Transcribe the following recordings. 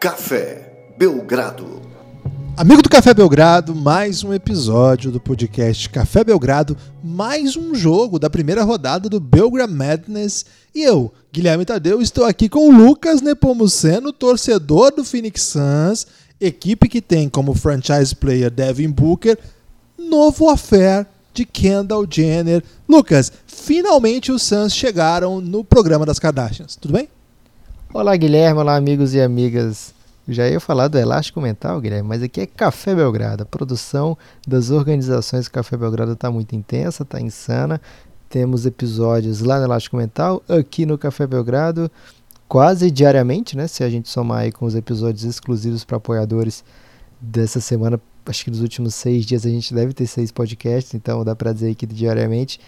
Café Belgrado. Amigo do Café Belgrado, mais um episódio do podcast Café Belgrado, mais um jogo da primeira rodada do Belgrade Madness. E eu, Guilherme Tadeu, estou aqui com o Lucas Nepomuceno, torcedor do Phoenix Suns, equipe que tem como franchise player Devin Booker, novo affair de Kendall Jenner. Lucas, finalmente os Suns chegaram no programa das Kardashians, tudo bem? Olá, Guilherme, olá, amigos e amigas. Já ia falar do Elástico Mental, Guilherme, mas aqui é Café Belgrado. A produção das organizações do Café Belgrado está muito intensa, está insana. Temos episódios lá no Elástico Mental, aqui no Café Belgrado, quase diariamente, né? Se a gente somar aí com os episódios exclusivos para apoiadores dessa semana, acho que nos últimos 6 dias a gente deve ter 6 podcasts, então dá para dizer aqui diariamente.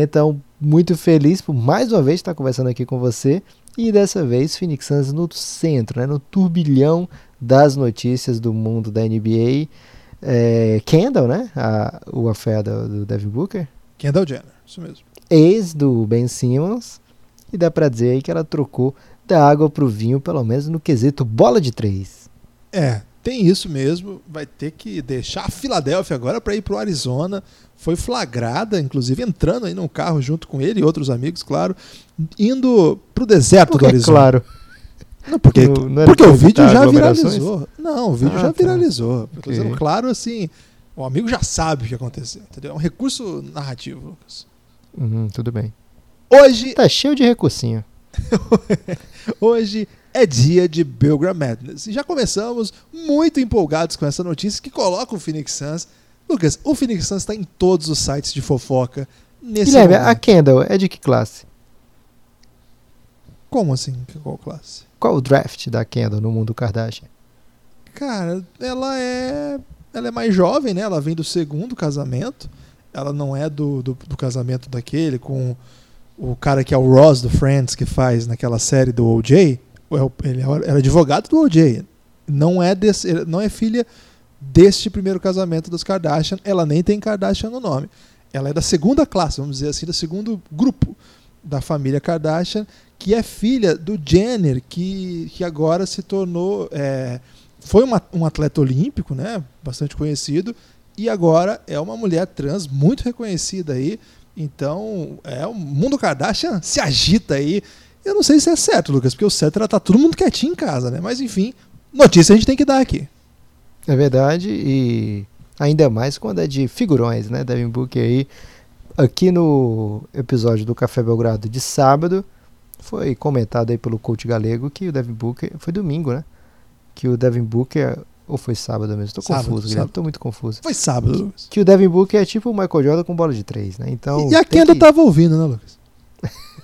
Então, muito feliz por mais uma vez estar conversando aqui com você. E dessa vez, Phoenix Suns no centro, né, no turbilhão das notícias do mundo da NBA. Kendall, né? O affair do Devin Booker. Kendall Jenner, isso mesmo. Ex do Ben Simmons. E dá pra dizer aí que ela trocou da água pro vinho, pelo menos no quesito bola de 3. Tem isso mesmo. Vai ter que deixar a Filadélfia agora para ir pro Arizona. Foi flagrada, inclusive, entrando aí num carro junto com ele e outros amigos, claro, indo pro deserto do Arizona. Claro. Não, porque o vídeo já viralizou. Não, o vídeo já viralizou. Okay. Dizendo, claro, assim, o amigo já sabe o que aconteceu, entendeu? É um recurso narrativo, Lucas. Tudo bem. Hoje tá cheio de recursinho. Hoje é dia de Belgrade Madness. E já começamos muito empolgados com essa notícia que coloca o Phoenix Suns. Lucas, o Phoenix Suns está em todos os sites de fofoca nesse momento. A Kendall é de que classe? Como assim? Qual classe? Qual o draft da Kendall no mundo Kardashian? Cara, ela é mais jovem, né? Ela vem do segundo casamento. Ela não é do casamento daquele com o cara que é o Ross do Friends, que faz naquela série do OJ. Ele era advogado do OJ. Não é filha deste primeiro casamento dos Kardashian. Ela nem tem Kardashian no nome. Ela é da segunda classe, vamos dizer assim, do segundo grupo da família Kardashian, que é filha do Jenner, que agora se tornou... foi um atleta olímpico, né, bastante conhecido, e agora é uma mulher trans muito reconhecida aí. Então, o mundo Kardashian se agita aí. Eu não sei se é certo, Lucas, porque o certo era estar todo mundo quietinho em casa, né? Mas, enfim, notícia a gente tem que dar aqui. É verdade, e ainda mais quando é de figurões, né? Devin Booker aí, aqui no episódio do Café Belgrado de sábado, foi comentado aí pelo coach galego que o Devin Booker, foi domingo, né? Que o Devin Booker, ou foi sábado mesmo? Tô muito confuso. Foi sábado. Que o Devin Booker é tipo o Michael Jordan com bola de 3, né? Então, e a Kendall tava ouvindo, né, Lucas?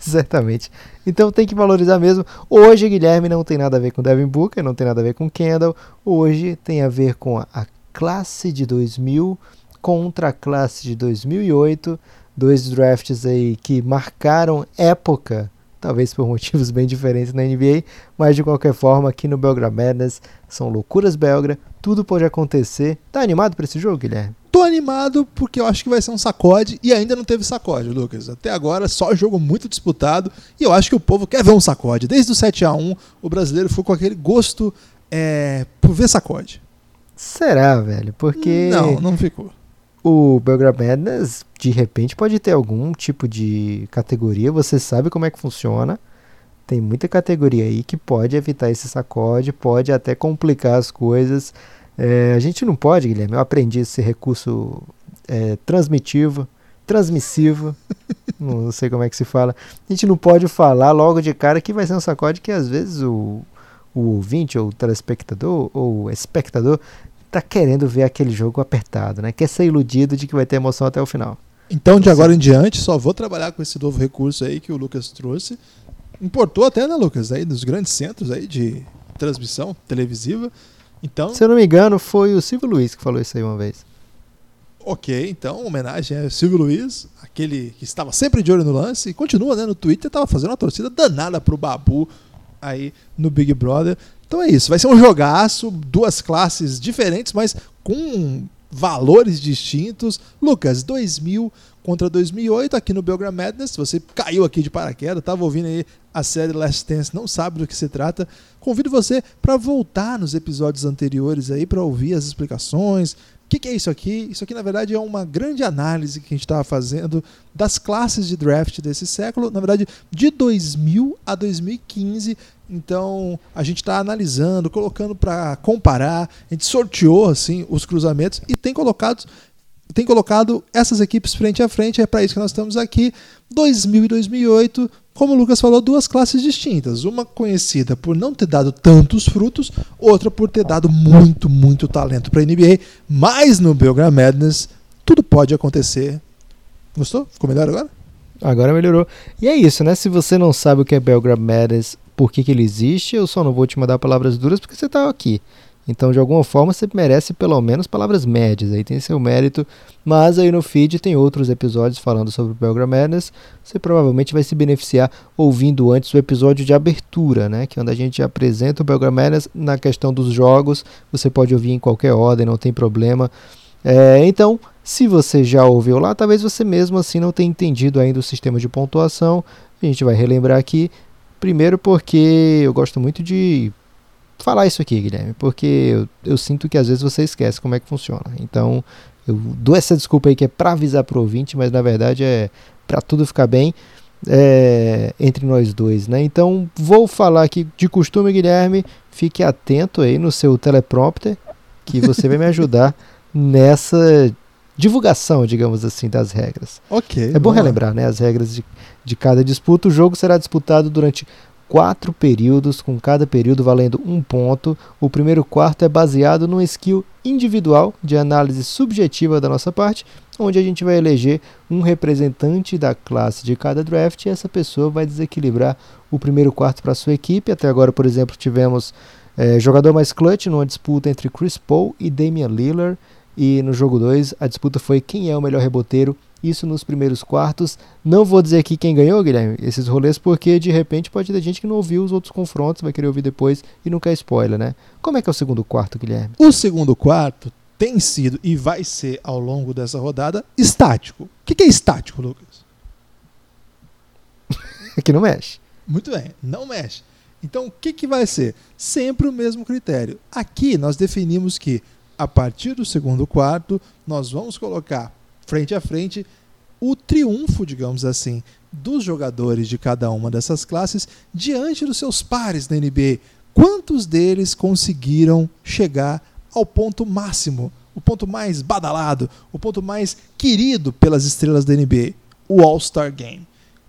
Exatamente. Então tem que valorizar mesmo. Hoje, Guilherme, não tem nada a ver com Devin Booker, não tem nada a ver com Kendall. Hoje tem a ver com a classe de 2000 contra a classe de 2008. 2 drafts aí que marcaram época, talvez por motivos bem diferentes na NBA, mas de qualquer forma aqui no Belgrade Madness são loucuras belga, tudo pode acontecer. Tá animado pra esse jogo, Guilherme? Tô animado porque eu acho que vai ser um sacode e ainda não teve sacode, Lucas. Até agora só jogo muito disputado e eu acho que o povo quer ver um sacode. Desde o 7-1 o brasileiro ficou com aquele gosto por ver sacode. Será, velho? Porque... Não ficou. O Belgrade Madness, de repente, pode ter algum tipo de categoria. Você sabe como é que funciona. Tem muita categoria aí que pode evitar esse sacode, pode até complicar as coisas. A gente não pode, Guilherme, eu aprendi esse recurso transmissivo, não sei como é que se fala. A gente não pode falar logo de cara que vai ser um sacode que às vezes o ouvinte, ou o telespectador, ou o espectador, tá querendo ver aquele jogo apertado, né? Quer ser iludido de que vai ter emoção até o final. Então, de agora em diante, só vou trabalhar com esse novo recurso aí que o Lucas trouxe. Importou até, né, Lucas? Aí, dos grandes centros aí de transmissão televisiva. Então, se eu não me engano, foi o Silvio Luiz que falou isso aí uma vez. Ok, então, homenagem ao Silvio Luiz, aquele que estava sempre de olho no lance, e continua, né, no Twitter, estava fazendo uma torcida danada pro Babu aí no Big Brother. Então é isso, vai ser um jogaço, 2 classes diferentes, mas com valores distintos. Lucas, 2000 contra 2008 aqui no Belgrade Madness, você caiu aqui de paraquedas, estava ouvindo aí a série Last Dance não sabe do que se trata, convido você para voltar nos episódios anteriores aí para ouvir as explicações. O que é isso aqui? Isso aqui, na verdade, é uma grande análise que a gente estava fazendo das classes de draft desse século, na verdade, de 2000 a 2015. Então, a gente está analisando, colocando para comparar, a gente sorteou assim, os cruzamentos e tem colocado essas equipes frente a frente, é para isso que nós estamos aqui. 2000 e 2008, como o Lucas falou, duas classes distintas. Uma conhecida por não ter dado tantos frutos, outra por ter dado muito, muito talento para a NBA. Mas no Belgrade Madness, tudo pode acontecer. Gostou? Ficou melhor agora? Agora melhorou. E é isso, né? Se você não sabe o que é Belgrade Madness, por que ele existe, eu só não vou te mandar palavras duras porque você está aqui. Então, de alguma forma, você merece pelo menos palavras médias, aí tem seu mérito. Mas aí no feed tem outros episódios falando sobre o Belgrade Madness. Você provavelmente vai se beneficiar ouvindo antes o episódio de abertura, né? Que é onde a gente apresenta o Belgrade Madness na questão dos jogos. Você pode ouvir em qualquer ordem, não tem problema. Então, se você já ouviu lá, talvez você mesmo assim não tenha entendido ainda o sistema de pontuação. A gente vai relembrar aqui. Primeiro porque eu gosto muito de falar isso aqui, Guilherme, porque eu sinto que às vezes você esquece como é que funciona. Então, eu dou essa desculpa aí que é para avisar pro ouvinte, mas na verdade é para tudo ficar bem entre nós dois, né? Então, vou falar aqui de costume, Guilherme, fique atento aí no seu teleprompter, que você vai me ajudar nessa divulgação, digamos assim, das regras. Ok. É bom relembrar, né, as regras de cada disputa. O jogo será disputado durante 4 períodos, com cada período valendo 1 ponto. O primeiro quarto é baseado numa skill individual de análise subjetiva da nossa parte, onde a gente vai eleger um representante da classe de cada draft e essa pessoa vai desequilibrar o primeiro quarto para sua equipe. Até agora, por exemplo, tivemos jogador mais clutch numa disputa entre Chris Paul e Damian Lillard, e no jogo 2 a disputa foi quem é o melhor reboteiro. Isso nos primeiros quartos. Não vou dizer aqui quem ganhou, Guilherme, esses rolês, porque de repente pode ter gente que não ouviu os outros confrontos, vai querer ouvir depois e não quer spoiler, né? Como é que é o segundo quarto, Guilherme? O segundo quarto tem sido e vai ser ao longo dessa rodada estático. O que é estático, Lucas? É que não mexe. Muito bem, não mexe. Então o que vai ser? Sempre o mesmo critério. Aqui nós definimos que a partir do segundo quarto nós vamos colocar frente a frente o triunfo, digamos assim, dos jogadores de cada uma dessas classes diante dos seus pares na NBA. Quantos deles conseguiram chegar ao ponto máximo, o ponto mais badalado, o ponto mais querido pelas estrelas da NBA, o All-Star Game?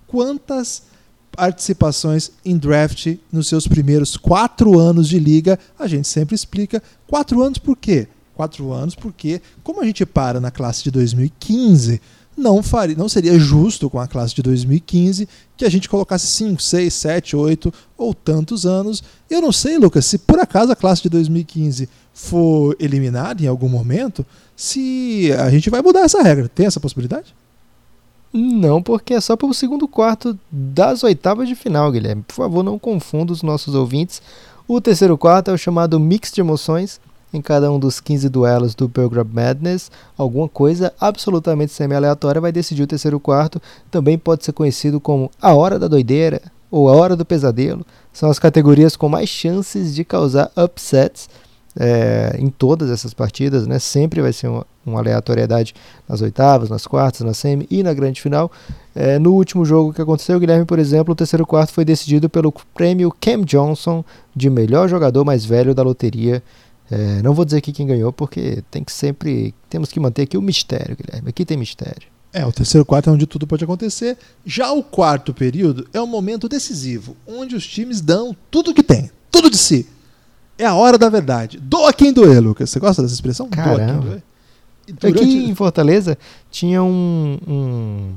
Quantas participações em draft nos seus primeiros 4 anos de liga? A gente sempre explica 4 anos por quê? 4 anos, porque como a gente para na classe de 2015, não seria justo com a classe de 2015 que a gente colocasse 5, 6, 7, 8 ou tantos anos. Eu não sei, Lucas, se por acaso a classe de 2015 for eliminada em algum momento, se a gente vai mudar essa regra. Tem essa possibilidade? Não, porque é só para o segundo quarto das oitavas de final, Guilherme. Por favor, não confunda os nossos ouvintes. O terceiro quarto é o chamado mix de emoções. Em cada um dos 15 duelos do Belgrade Madness, alguma coisa absolutamente semi-aleatória vai decidir o terceiro quarto. Também pode ser conhecido como a hora da doideira ou a hora do pesadelo. São as categorias com mais chances de causar upsets em todas essas partidas, né? Sempre vai ser uma aleatoriedade nas oitavas, nas quartas, na semi e na grande final. No último jogo que aconteceu, Guilherme, por exemplo, o terceiro quarto foi decidido pelo prêmio Cam Johnson de melhor jogador mais velho da loteria. Não vou dizer aqui quem ganhou, porque temos que manter aqui o mistério, Guilherme. Aqui tem mistério. O terceiro quarto é onde tudo pode acontecer. Já o quarto período é um momento decisivo, onde os times dão tudo que tem, tudo de si. É a hora da verdade. Doa quem doer, Lucas. Você gosta dessa expressão? Caramba. Doa quem doer. Aqui em Fortaleza tinha um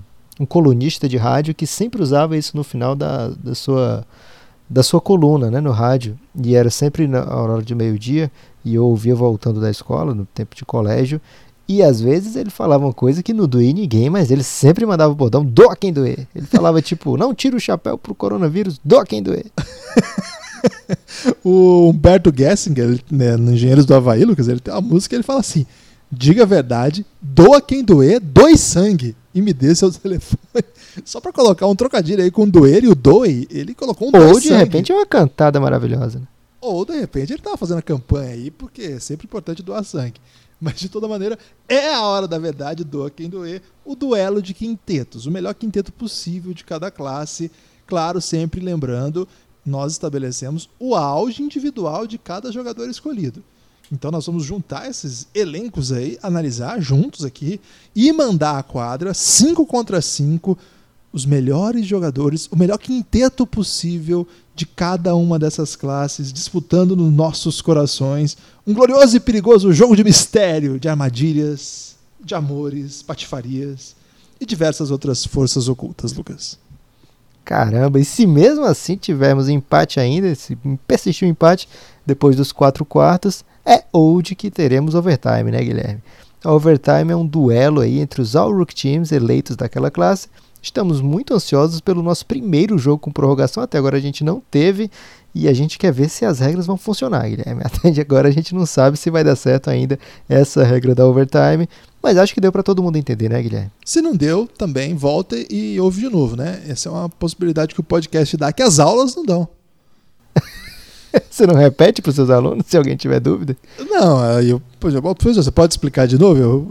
colunista de rádio que sempre usava isso no final da sua coluna, né, no rádio, e era sempre na hora de meio-dia, e eu ouvia voltando da escola, no tempo de colégio, e às vezes ele falava uma coisa que não doía ninguém, mas ele sempre mandava o bordão, doa quem doer. Ele falava tipo, não tira o chapéu pro coronavírus, doa quem doer. O Humberto Gessinger, né, no Engenheiros do Havaí, Lucas, ele tem uma música que ele fala assim, diga a verdade, doa quem doer, doe sangue. e me dê seu telefone. Só pra colocar um trocadilho aí com o doer e o doe, ele colocou um doer. Ou de sangue. Repente é uma cantada maravilhosa. Né? Ou de repente ele tava fazendo a campanha aí, porque é sempre importante doar sangue. Mas de toda maneira, é a hora da verdade, doa quem doer, o duelo de quintetos, o melhor quinteto possível de cada classe. Claro, sempre lembrando, nós estabelecemos o auge individual de cada jogador escolhido. Então nós vamos juntar esses elencos aí, analisar juntos aqui e mandar a quadra 5 contra 5, os melhores jogadores, o melhor quinteto possível de cada uma dessas classes, disputando nos nossos corações um glorioso e perigoso jogo de mistério, de armadilhas, de amores, patifarias e diversas outras forças ocultas, Lucas. Caramba, e se mesmo assim tivermos empate ainda, se persistir o empate depois dos 4 quartos, é onde que teremos overtime, né, Guilherme? A overtime é um duelo aí entre os All-Rookie Teams eleitos daquela classe. Estamos muito ansiosos pelo nosso primeiro jogo com prorrogação, até agora a gente não teve, e a gente quer ver se as regras vão funcionar, Guilherme. Até agora a gente não sabe se vai dar certo ainda essa regra da overtime, mas acho que deu para todo mundo entender, né, Guilherme? Se não deu, também volta e ouve de novo, né? Essa é uma possibilidade que o podcast dá, que as aulas não dão. Você não repete para os seus alunos, se alguém tiver dúvida? Não, professor, você pode explicar de novo?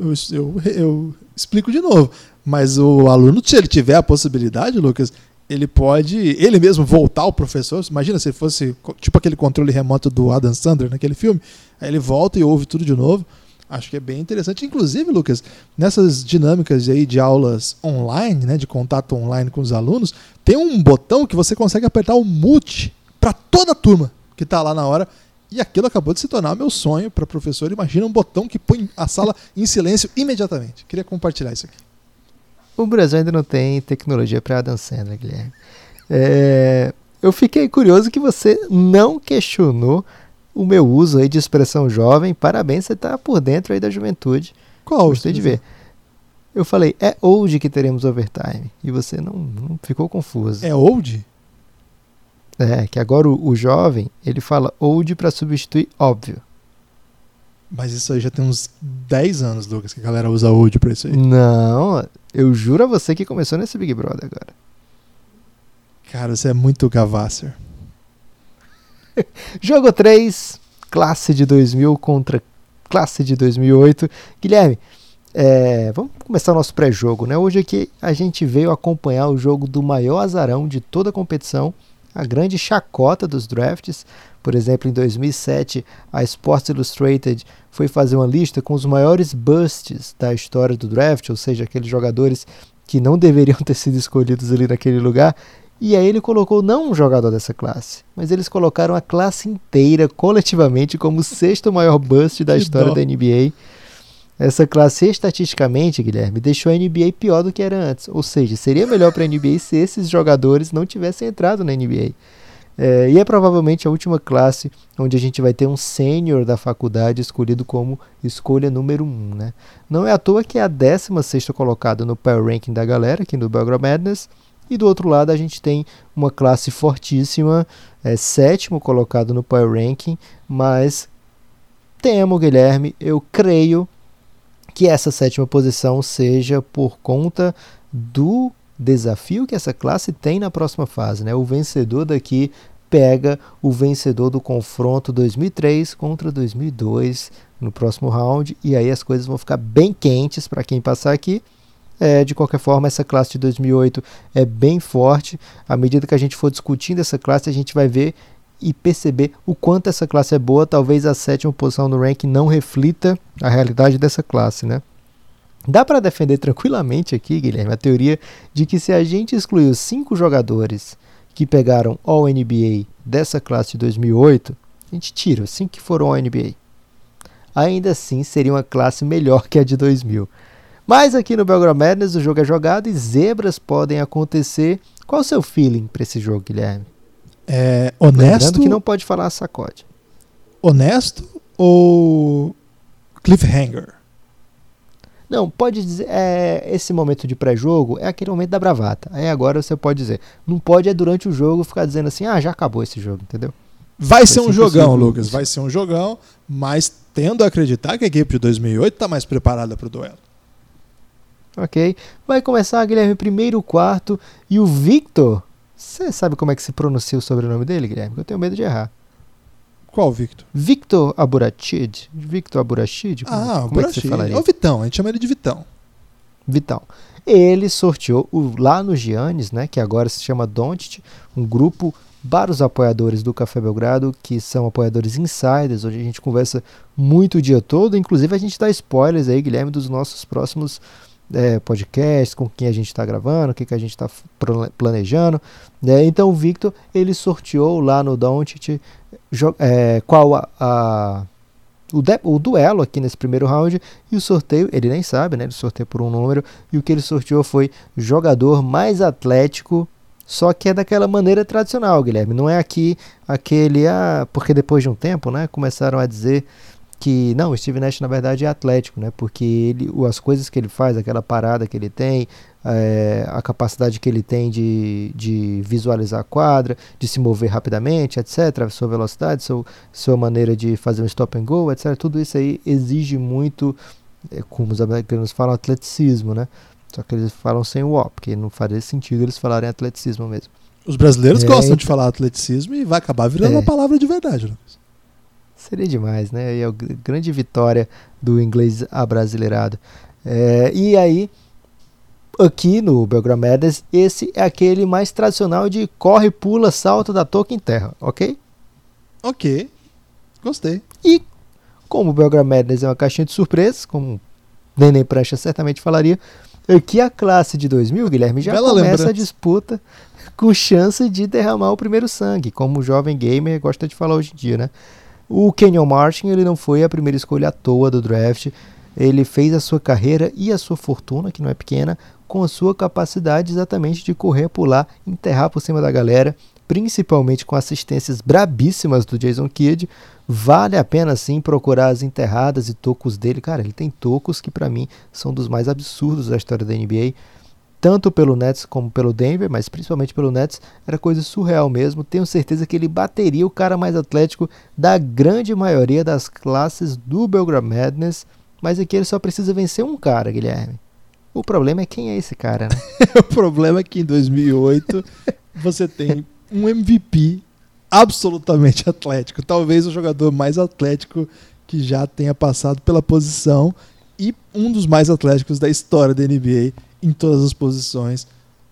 Eu explico de novo. Mas o aluno, se ele tiver a possibilidade, Lucas, ele pode, ele mesmo, voltar ao professor. Imagina se fosse tipo aquele controle remoto do Adam Sandler naquele filme. Aí ele volta e ouve tudo de novo. Acho que é bem interessante. Inclusive, Lucas, nessas dinâmicas aí de aulas online, né, de contato online com os alunos, tem um botão que você consegue apertar o mute para toda a turma que está lá na hora, e aquilo acabou de se tornar o meu sonho para professor. Imagina um botão que põe a sala em silêncio imediatamente. Queria compartilhar isso aqui. O Brasil ainda não tem tecnologia para Adam Sandler, Guilherme. Eu fiquei curioso que você não questionou o meu uso aí de expressão jovem. Parabéns, você está por dentro aí da juventude. Qual? Gostei de ver. Eu falei, é hoje que teremos overtime. E você não ficou confuso. É hoje? É, que agora o jovem, ele fala old para substituir óbvio. Mas isso aí já tem uns 10 anos, Lucas, que a galera usa old para isso aí. Não, eu juro a você que começou nesse Big Brother agora. Cara, você é muito Gavasser. Jogo 3, classe de 2000 contra classe de 2008. Guilherme, vamos começar o nosso pré-jogo, né? Hoje aqui a gente veio acompanhar o jogo do maior azarão de toda a competição, a grande chacota dos drafts. Por exemplo, em 2007, a Sports Illustrated foi fazer uma lista com os maiores busts da história do draft, ou seja, aqueles jogadores que não deveriam ter sido escolhidos ali naquele lugar, e aí ele colocou não um jogador dessa classe, mas eles colocaram a classe inteira, coletivamente, como o sexto maior bust da história da NBA. Essa classe, estatisticamente, Guilherme, deixou a NBA pior do que era antes. Ou seja, seria melhor para a NBA se esses jogadores não tivessem entrado na NBA. E é provavelmente a última classe onde a gente vai ter um sênior da faculdade escolhido como escolha número 1, né? Não é à toa que é a 16ª colocada no Power Ranking da galera, aqui no Belgrade Madness. E do outro lado a gente tem uma classe fortíssima, 7º colocado no Power Ranking. Mas temo, Guilherme, eu creio que essa 7ª posição seja por conta do desafio que essa classe tem na próxima fase, né? O vencedor daqui pega o vencedor do confronto 2003 contra 2002 no próximo round, e aí as coisas vão ficar bem quentes para quem passar aqui. De qualquer forma, essa classe de 2008 é bem forte. À medida que a gente for discutindo essa classe, a gente vai ver e perceber o quanto essa classe é boa. Talvez a 7ª posição no ranking não reflita a realidade dessa classe, né? Dá para defender tranquilamente aqui, Guilherme, a teoria de que se a gente excluir os 5 jogadores que pegaram All-NBA dessa classe de 2008, a gente tira os 5 que foram All-NBA. Ainda assim, seria uma classe melhor que a de 2000. Mas aqui no Belgrade Madness o jogo é jogado e zebras podem acontecer. Qual o seu feeling para esse jogo, Guilherme? É honesto? Lembrando que não pode falar sacode. Honesto ou cliffhanger? Não, pode dizer, esse momento de pré-jogo é aquele momento da bravata. Aí agora você pode dizer. Não pode durante o jogo ficar dizendo assim, já acabou esse jogo, entendeu? Vai ser um jogão, Lucas, vai ser um jogão, mas tendo a acreditar que a equipe de 2008 está mais preparada para o duelo. Ok, vai começar, Guilherme, primeiro quarto, e o Victor, você sabe como é que se pronuncia o sobrenome dele, Guilherme? Eu tenho medo de errar. Qual Victor? Victor Aburachid. Victor Aburachid? Como é que você fala aí? É o Vitão, a gente chama ele de Vitão. Vitão. Ele sorteou lá no Giannis, né, que agora se chama Dončić, um grupo para os apoiadores do Café Belgrado, que são apoiadores insiders, onde a gente conversa muito o dia todo. Inclusive a gente dá spoilers aí, Guilherme, dos nossos próximos podcasts, com quem a gente está gravando, o que a gente está planejando. Né? Então o Victor, ele sorteou lá no Dončić o duelo aqui nesse primeiro round, e o sorteio, ele nem sabe, né? Ele sorteia por um número, e o que ele sorteou foi jogador mais atlético, só que é daquela maneira tradicional, Guilherme. Não é aqui aquele... porque depois de um tempo, né, começaram a dizer que... Não, o Steve Nash, na verdade, é atlético, né? Porque as coisas que ele faz, aquela parada que ele tem, a capacidade que ele tem de visualizar a quadra, de se mover rapidamente, etc. Sua velocidade, sua maneira de fazer um stop and go, etc. Tudo isso aí exige muito, como os americanos falam, atleticismo, né? Só que eles falam sem o O, porque não faria sentido eles falarem atleticismo mesmo. Os brasileiros gostam de falar atleticismo e vai acabar virando uma palavra de verdade, né? Seria demais, né? E é a grande vitória do inglês abrasileirado. E aí, aqui no Belgrade Madness, esse é aquele mais tradicional de corre, pula, salta da toca em terra, ok? Ok, gostei. E como o Belgrade Madness é uma caixinha de surpresas, como Neném Prancha certamente falaria, aqui a classe de 2000, Guilherme, já começa a disputa com chance de derramar o primeiro sangue, como o jovem gamer gosta de falar hoje em dia, né? O Kenyon Martin, ele não foi a primeira escolha à toa do draft. Ele fez a sua carreira e a sua fortuna, que não é pequena, com a sua capacidade exatamente de correr, pular, enterrar por cima da galera, principalmente com assistências brabíssimas do Jason Kidd. Vale a pena sim procurar as enterradas e tocos dele. Cara, ele tem tocos que pra mim são dos mais absurdos da história da NBA, tanto pelo Nets como pelo Denver, mas principalmente pelo Nets. Era coisa surreal mesmo. Tenho certeza que ele bateria o cara mais atlético da grande maioria das classes do Belgrade Madness, mas aqui ele só precisa vencer um cara, Guilherme. O problema é quem é esse cara, né? O problema é que em 2008 você tem um MVP absolutamente atlético, talvez o jogador mais atlético que já tenha passado pela posição e um dos mais atléticos da história da NBA em todas as posições,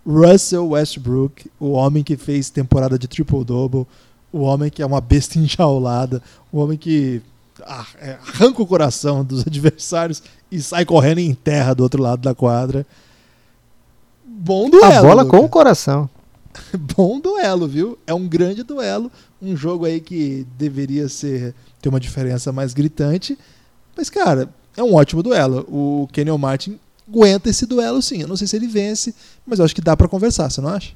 Russell Westbrook, o homem que fez temporada de triple-double, o homem que é uma besta enjaulada, o homem que arranca o coração dos adversários e sai correndo em terra do outro lado da quadra. Bom duelo. A bola com o coração. Bom duelo, viu? É um grande duelo, um jogo aí que deveria ter uma diferença mais gritante, mas cara, é um ótimo duelo. O Kenyon Martin aguenta esse duelo sim, eu não sei se ele vence, mas eu acho que dá pra conversar, você não acha?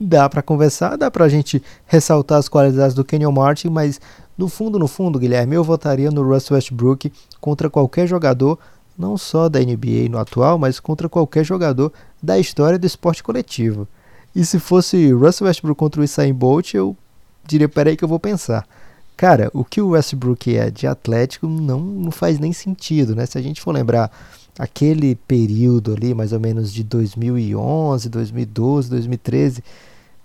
Dá pra conversar, dá pra gente ressaltar as qualidades do Kenyon Martin, mas no fundo, Guilherme, eu votaria no Russell Westbrook contra qualquer jogador, não só da NBA no atual, mas contra qualquer jogador da história do esporte coletivo. E se fosse Russell Westbrook contra o Usain Bolt, eu diria, peraí que eu vou pensar. Cara, o que o Westbrook é de atlético não faz nem sentido, né? Se a gente for lembrar aquele período ali, mais ou menos de 2011, 2012, 2013,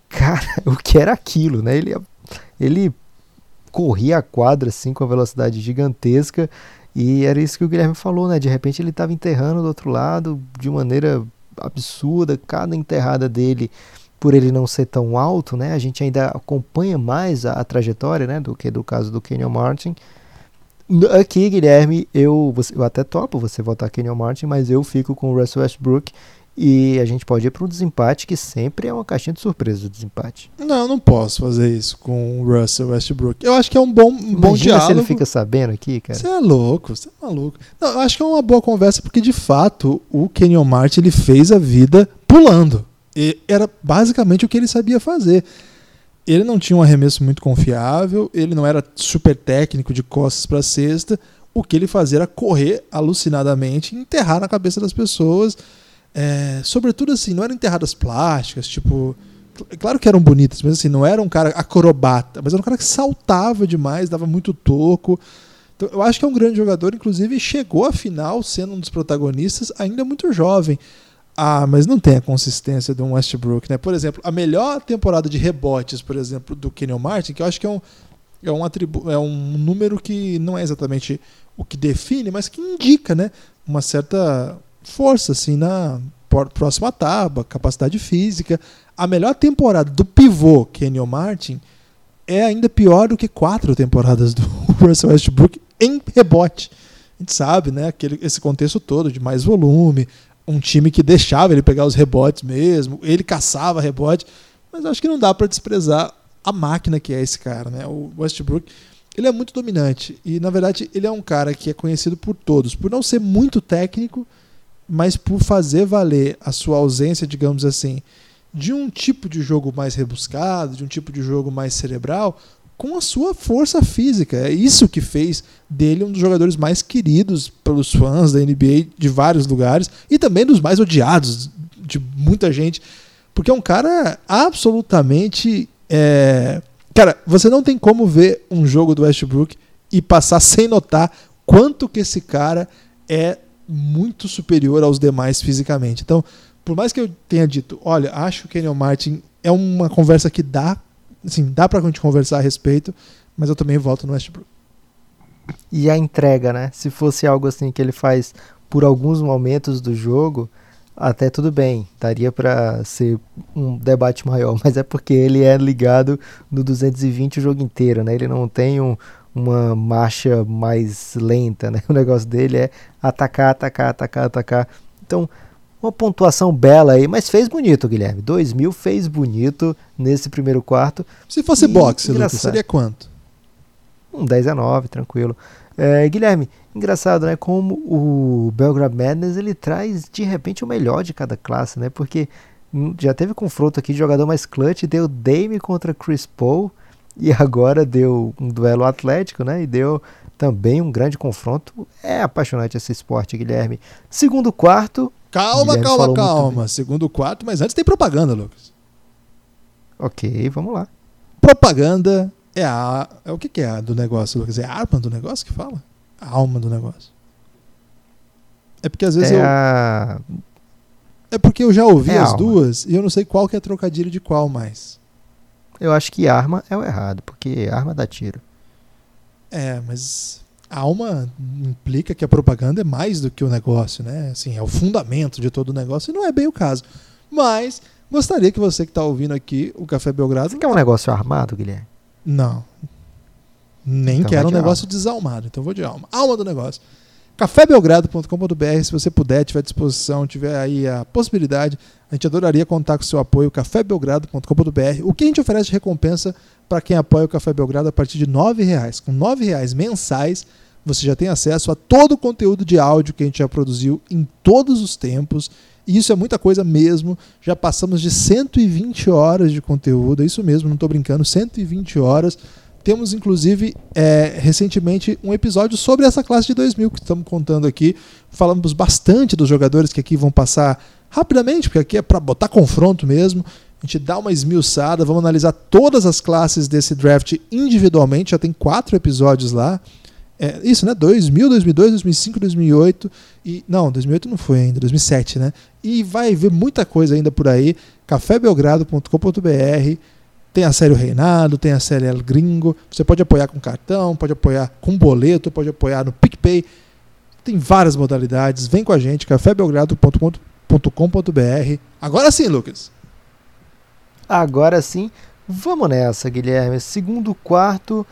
cara, o que era aquilo, né? Ele corria a quadra, assim, com uma velocidade gigantesca, e era isso que o Guilherme falou, né? De repente ele estava enterrando do outro lado de maneira absurda, cada enterrada dele, por ele não ser tão alto, né, a gente ainda acompanha mais a trajetória, né, do que do caso do Kenyon Martin. Aqui, Guilherme, eu até topo você votar Kenyon Martin, mas eu fico com o Russell Westbrook, e a gente pode ir para um desempate, que sempre é uma caixinha de surpresa o desempate. Não, eu não posso fazer isso com o Russell Westbrook. Eu acho que é um bom diálogo. Se ele fica sabendo aqui, cara. Você é louco, você é maluco. Não, eu acho que é uma boa conversa, porque de fato o Kenyon Martin, ele fez a vida pulando. E era basicamente o que ele sabia fazer. Ele não tinha um arremesso muito confiável, ele não era super técnico de costas para cesta. O que ele fazia era correr alucinadamente, enterrar na cabeça das pessoas. Sobretudo assim, não eram enterradas plásticas, tipo, claro que eram bonitas, mas assim, não era um cara acrobata, mas era um cara que saltava demais, dava muito toco, Então, eu acho que é um grande jogador, inclusive chegou à final sendo um dos protagonistas, ainda muito jovem. Ah, mas não tem a consistência de um Westbrook, né? Por exemplo, a melhor temporada de rebotes, por exemplo, do Kenyon Martin, que eu acho que é um número que não é exatamente o que define, mas que indica, né, uma certa força assim, na próxima tábua, capacidade física. A melhor temporada do pivô Kenyon Martin é ainda pior do que 4 temporadas do Russell Westbrook em rebote. A gente sabe, né, esse contexto todo de mais volume, um time que deixava ele pegar os rebotes mesmo, ele caçava rebote, mas acho que não dá para desprezar a máquina que é esse cara, né? O Westbrook, ele é muito dominante e, na verdade, ele é um cara que é conhecido por todos, por não ser muito técnico, mas por fazer valer a sua ausência, digamos assim, de um tipo de jogo mais rebuscado, de um tipo de jogo mais cerebral, com a sua força física. É isso que fez dele um dos jogadores mais queridos pelos fãs da NBA de vários lugares e também dos mais odiados de muita gente, porque é um cara absolutamente... Cara, você não tem como ver um jogo do Westbrook e passar sem notar quanto que esse cara é muito superior aos demais fisicamente. Então, por mais que eu tenha dito, olha, acho que o Kenyon Martin é uma conversa que dá, assim, dá pra gente conversar a respeito, mas eu também volto no Westbrook. E a entrega, né? Se fosse algo assim que ele faz por alguns momentos do jogo, até tudo bem, daria pra ser um debate maior, mas é porque ele é ligado no 220 o jogo inteiro, né? Ele não tem uma marcha mais lenta, né? O negócio dele é atacar. Então, uma pontuação bela aí, mas fez bonito, Guilherme. 2.000 fez bonito nesse primeiro quarto. Se fosse boxe, Lucas, seria quanto? 10-9, tranquilo. Guilherme, engraçado, né? Como o Belgrade Madness, ele traz, de repente, o melhor de cada classe, né? Porque já teve confronto aqui de jogador mais clutch, deu Dame contra Chris Paul, e agora deu um duelo atlético, né? E deu também um grande confronto. É apaixonante esse esporte, Guilherme. Segundo quarto... Calma. Segundo quarto, mas antes tem propaganda, Lucas. Ok, vamos lá. Propaganda é o que é a do negócio, Lucas? É a arma do negócio que fala? A alma do negócio. É porque às vezes É porque eu já ouvi as duas e eu não sei qual que é trocadilho de qual mais. Eu acho que arma é o errado, porque arma dá tiro. É, mas... A alma implica que a propaganda é mais do que o negócio, né? Assim, é o fundamento de todo o negócio e não é bem o caso. Mas gostaria que você que está ouvindo aqui o Café Belgrado... Você quer um negócio armado, Guilherme? Não. Nem então quero um negócio desalmado, então vou de alma. Alma do negócio. cafébelgrado.com.br, se você puder, tiver à disposição, tiver aí a possibilidade, a gente adoraria contar com o seu apoio, cafébelgrado.com.br. O que a gente oferece de recompensa para quem apoia o Café Belgrado a partir de R$9. Com R$9 mensais, você já tem acesso a todo o conteúdo de áudio que a gente já produziu em todos os tempos, e isso é muita coisa mesmo, já passamos de 120 horas de conteúdo, é isso mesmo, não estou brincando, 120 horas. Temos, inclusive, recentemente, um episódio sobre essa classe de 2000 que estamos contando aqui. Falamos bastante dos jogadores que aqui vão passar rapidamente, porque aqui é para botar confronto mesmo. A gente dá uma esmiuçada, vamos analisar todas as classes desse draft individualmente. Já tem 4 episódios lá. É isso, né? 2000, 2002, 2005, 2008 e... Não, 2008 não foi ainda, 2007, né? E vai ver muita coisa ainda por aí. cafébelgrado.com.br. Tem a série O Reinado, tem a série El Gringo. Você pode apoiar com cartão, pode apoiar com boleto, pode apoiar no PicPay. Tem várias modalidades. Vem com a gente, cafébelgrado.com.br. Agora sim, Lucas. Agora sim. Vamos nessa, Guilherme. Segundo quarto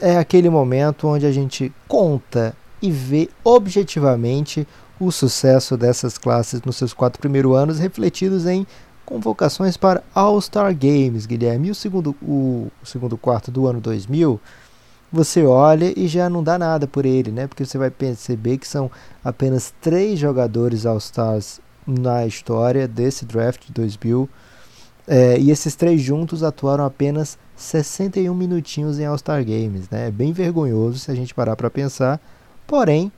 é aquele momento onde a gente conta e vê objetivamente o sucesso dessas classes nos seus 4 primeiros anos, refletidos em convocações para All-Star Games, Guilherme. E o segundo quarto do ano 2000, você olha e já não dá nada por ele, né? Porque você vai perceber que são apenas 3 jogadores All-Stars na história desse draft de 2000. E esses 3 juntos atuaram apenas 61 minutinhos em All-Star Games, né? É bem vergonhoso se a gente parar para pensar. Porém,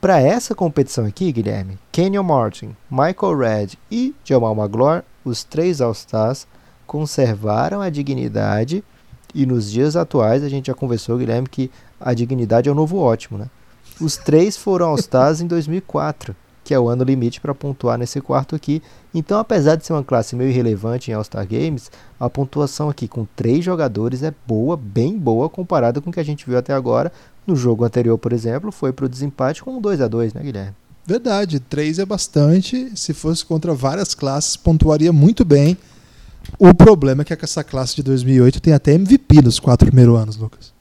para essa competição aqui, Guilherme, Kenyon Martin, Michael Redd e Jamal McGlory, os 3 All-Stars, conservaram a dignidade e nos dias atuais a gente já conversou, Guilherme, que a dignidade é o novo ótimo, né? Os três foram All-Stars em 2004, que é o ano limite para pontuar nesse quarto aqui. Então, apesar de ser uma classe meio irrelevante em All-Star Games, a pontuação aqui com três jogadores é boa, bem boa, comparada com o que a gente viu até agora. No jogo anterior, por exemplo, foi para o desempate com um 2-2, né, Guilherme? Verdade, 3 é bastante. Se fosse contra várias classes, pontuaria muito bem. O problema é que essa classe de 2008 tem até MVP nos 4 primeiros anos, Lucas.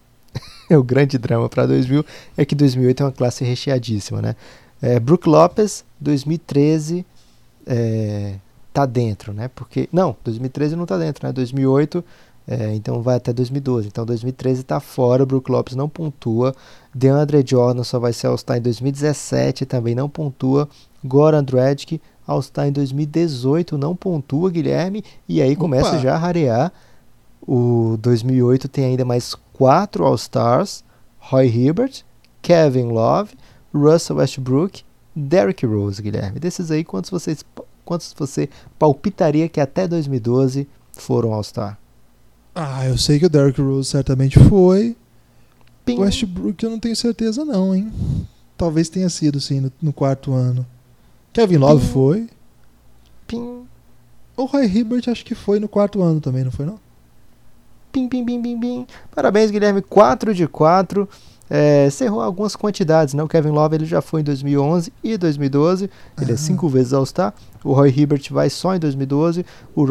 O grande drama para 2000 é que 2008 é uma classe recheadíssima, né? Brook Lopez, 2013, tá dentro, né? Porque, não, 2013 não tá dentro, né? 2008... então vai até 2012, então 2013 está fora, o Brook Lopez não pontua, DeAndre Jordan só vai ser All-Star em 2017, também não pontua, Goran Dragić All-Star em 2018 não pontua, Guilherme, e aí começa já a rarear. O 2008 tem ainda mais 4 All-Stars: Roy Hibbert, Kevin Love, Russell Westbrook, Derrick Rose. Guilherme, desses aí, quantos você palpitaria que até 2012 foram All-Star? Ah, eu sei que o Derrick Rose certamente foi. O Westbrook eu não tenho certeza não, hein? Talvez tenha sido, sim, no quarto ano. Kevin Love foi. O Roy Hibbert acho que foi no quarto ano também, não foi não? Parabéns, Guilherme. 4 de 4. Você errou algumas quantidades, né? O Kevin Love ele já foi em 2011 e 2012, ele é 5 vezes All-Star. O Roy Hibbert vai só em 2012, o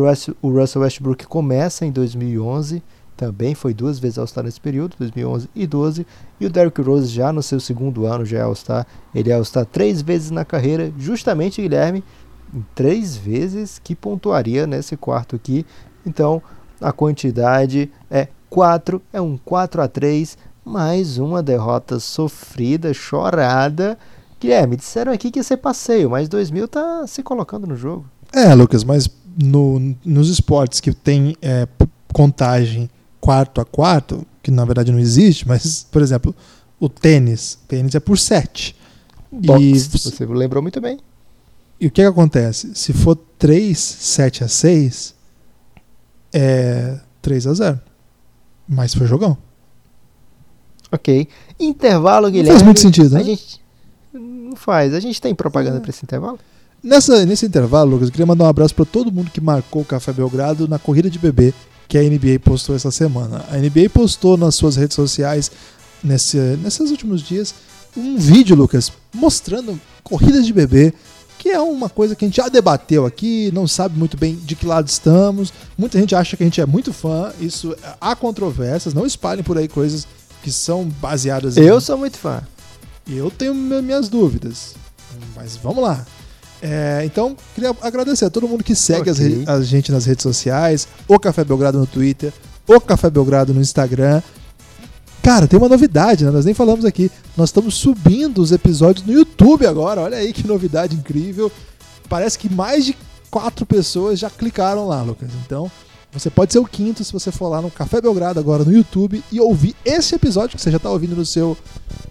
Russell Westbrook começa em 2011, também foi 2 vezes All-Star nesse período, 2011 e 12, e o Derrick Rose já no seu segundo ano já é All-Star, ele é All-Star 3 vezes na carreira, justamente, Guilherme, 3 vezes que pontuaria nesse quarto aqui. Então a quantidade é 4, é um 4-3. Mais uma derrota sofrida, chorada. Guilherme, disseram aqui que ia ser passeio, mas 2000 tá se colocando no jogo. Lucas, mas nos esportes que tem contagem quarto a quarto, que na verdade não existe, mas, por exemplo, o tênis é por 7. Boxe, você lembrou muito bem. E o que acontece? Se for 3, 7 a 6, é 3 a 0. Mas foi jogão. Ok. Intervalo, Guilherme. Não faz muito sentido, né? Não faz. A gente tem propaganda para esse intervalo? Nesse intervalo, Lucas, eu queria mandar um abraço para todo mundo que marcou o Café Belgrado na corrida de bebê que a NBA postou essa semana. A NBA postou nas suas redes sociais, nesses últimos dias, um vídeo, Lucas, mostrando corridas de bebê, que é uma coisa que a gente já debateu aqui, não sabe muito bem de que lado estamos. Muita gente acha que a gente é muito fã. Isso, há controvérsias. Não espalhem por aí coisas que são baseadas em... Eu sou muito fã. Eu tenho minhas dúvidas. Mas vamos lá. Então, queria agradecer a todo mundo que segue a gente nas redes sociais, o Café Belgrado no Twitter, o Café Belgrado no Instagram. Cara, tem uma novidade, né? Nós nem falamos aqui. Nós estamos subindo os episódios no YouTube agora. Olha aí que novidade incrível. Parece que mais de 4 pessoas já clicaram lá, Lucas. Então... você pode ser o 5º se você for lá no Café Belgrado agora no YouTube e ouvir esse episódio que você já está ouvindo no seu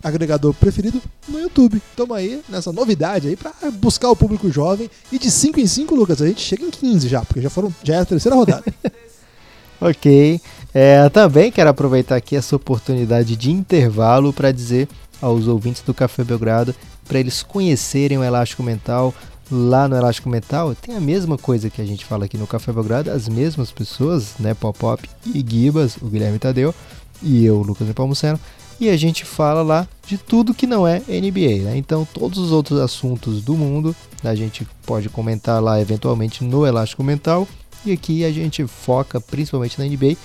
agregador preferido no YouTube. Tamo aí nessa novidade aí para buscar o público jovem. E de 5 em 5, Lucas, a gente chega em 15 já, porque já é a 3ª rodada. Ok. Também quero aproveitar aqui essa oportunidade de intervalo para dizer aos ouvintes do Café Belgrado para eles conhecerem o Elástico Mental. Lá no Elástico Mental tem a mesma coisa que a gente fala aqui no Café Belgrado, as mesmas pessoas, né, Pop e Gibas, o Guilherme Tadeu e eu, Lucas e Palmuceno, e a gente fala lá de tudo que não é NBA, né? Então todos os outros assuntos do mundo a gente pode comentar lá eventualmente no Elástico Mental, e aqui a gente foca principalmente na NBA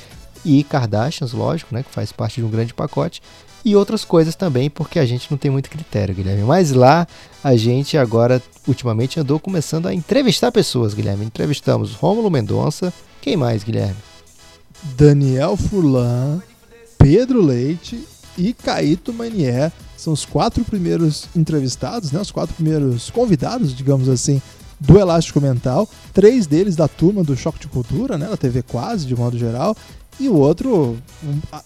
e Kardashians, lógico, né, que faz parte de um grande pacote. E outras coisas também, porque a gente não tem muito critério, Guilherme. Mas lá, a gente agora, ultimamente, andou começando a entrevistar pessoas, Guilherme. Entrevistamos Rômulo Mendonça. Quem mais, Guilherme? Daniel Furlan, Pedro Leite e Caíto Manier. São os 4 primeiros entrevistados, né? Os 4 primeiros convidados, digamos assim, do Elástico Mental. 3 deles da turma do Choque de Cultura, né? Da TV Quase, de modo geral. E o outro,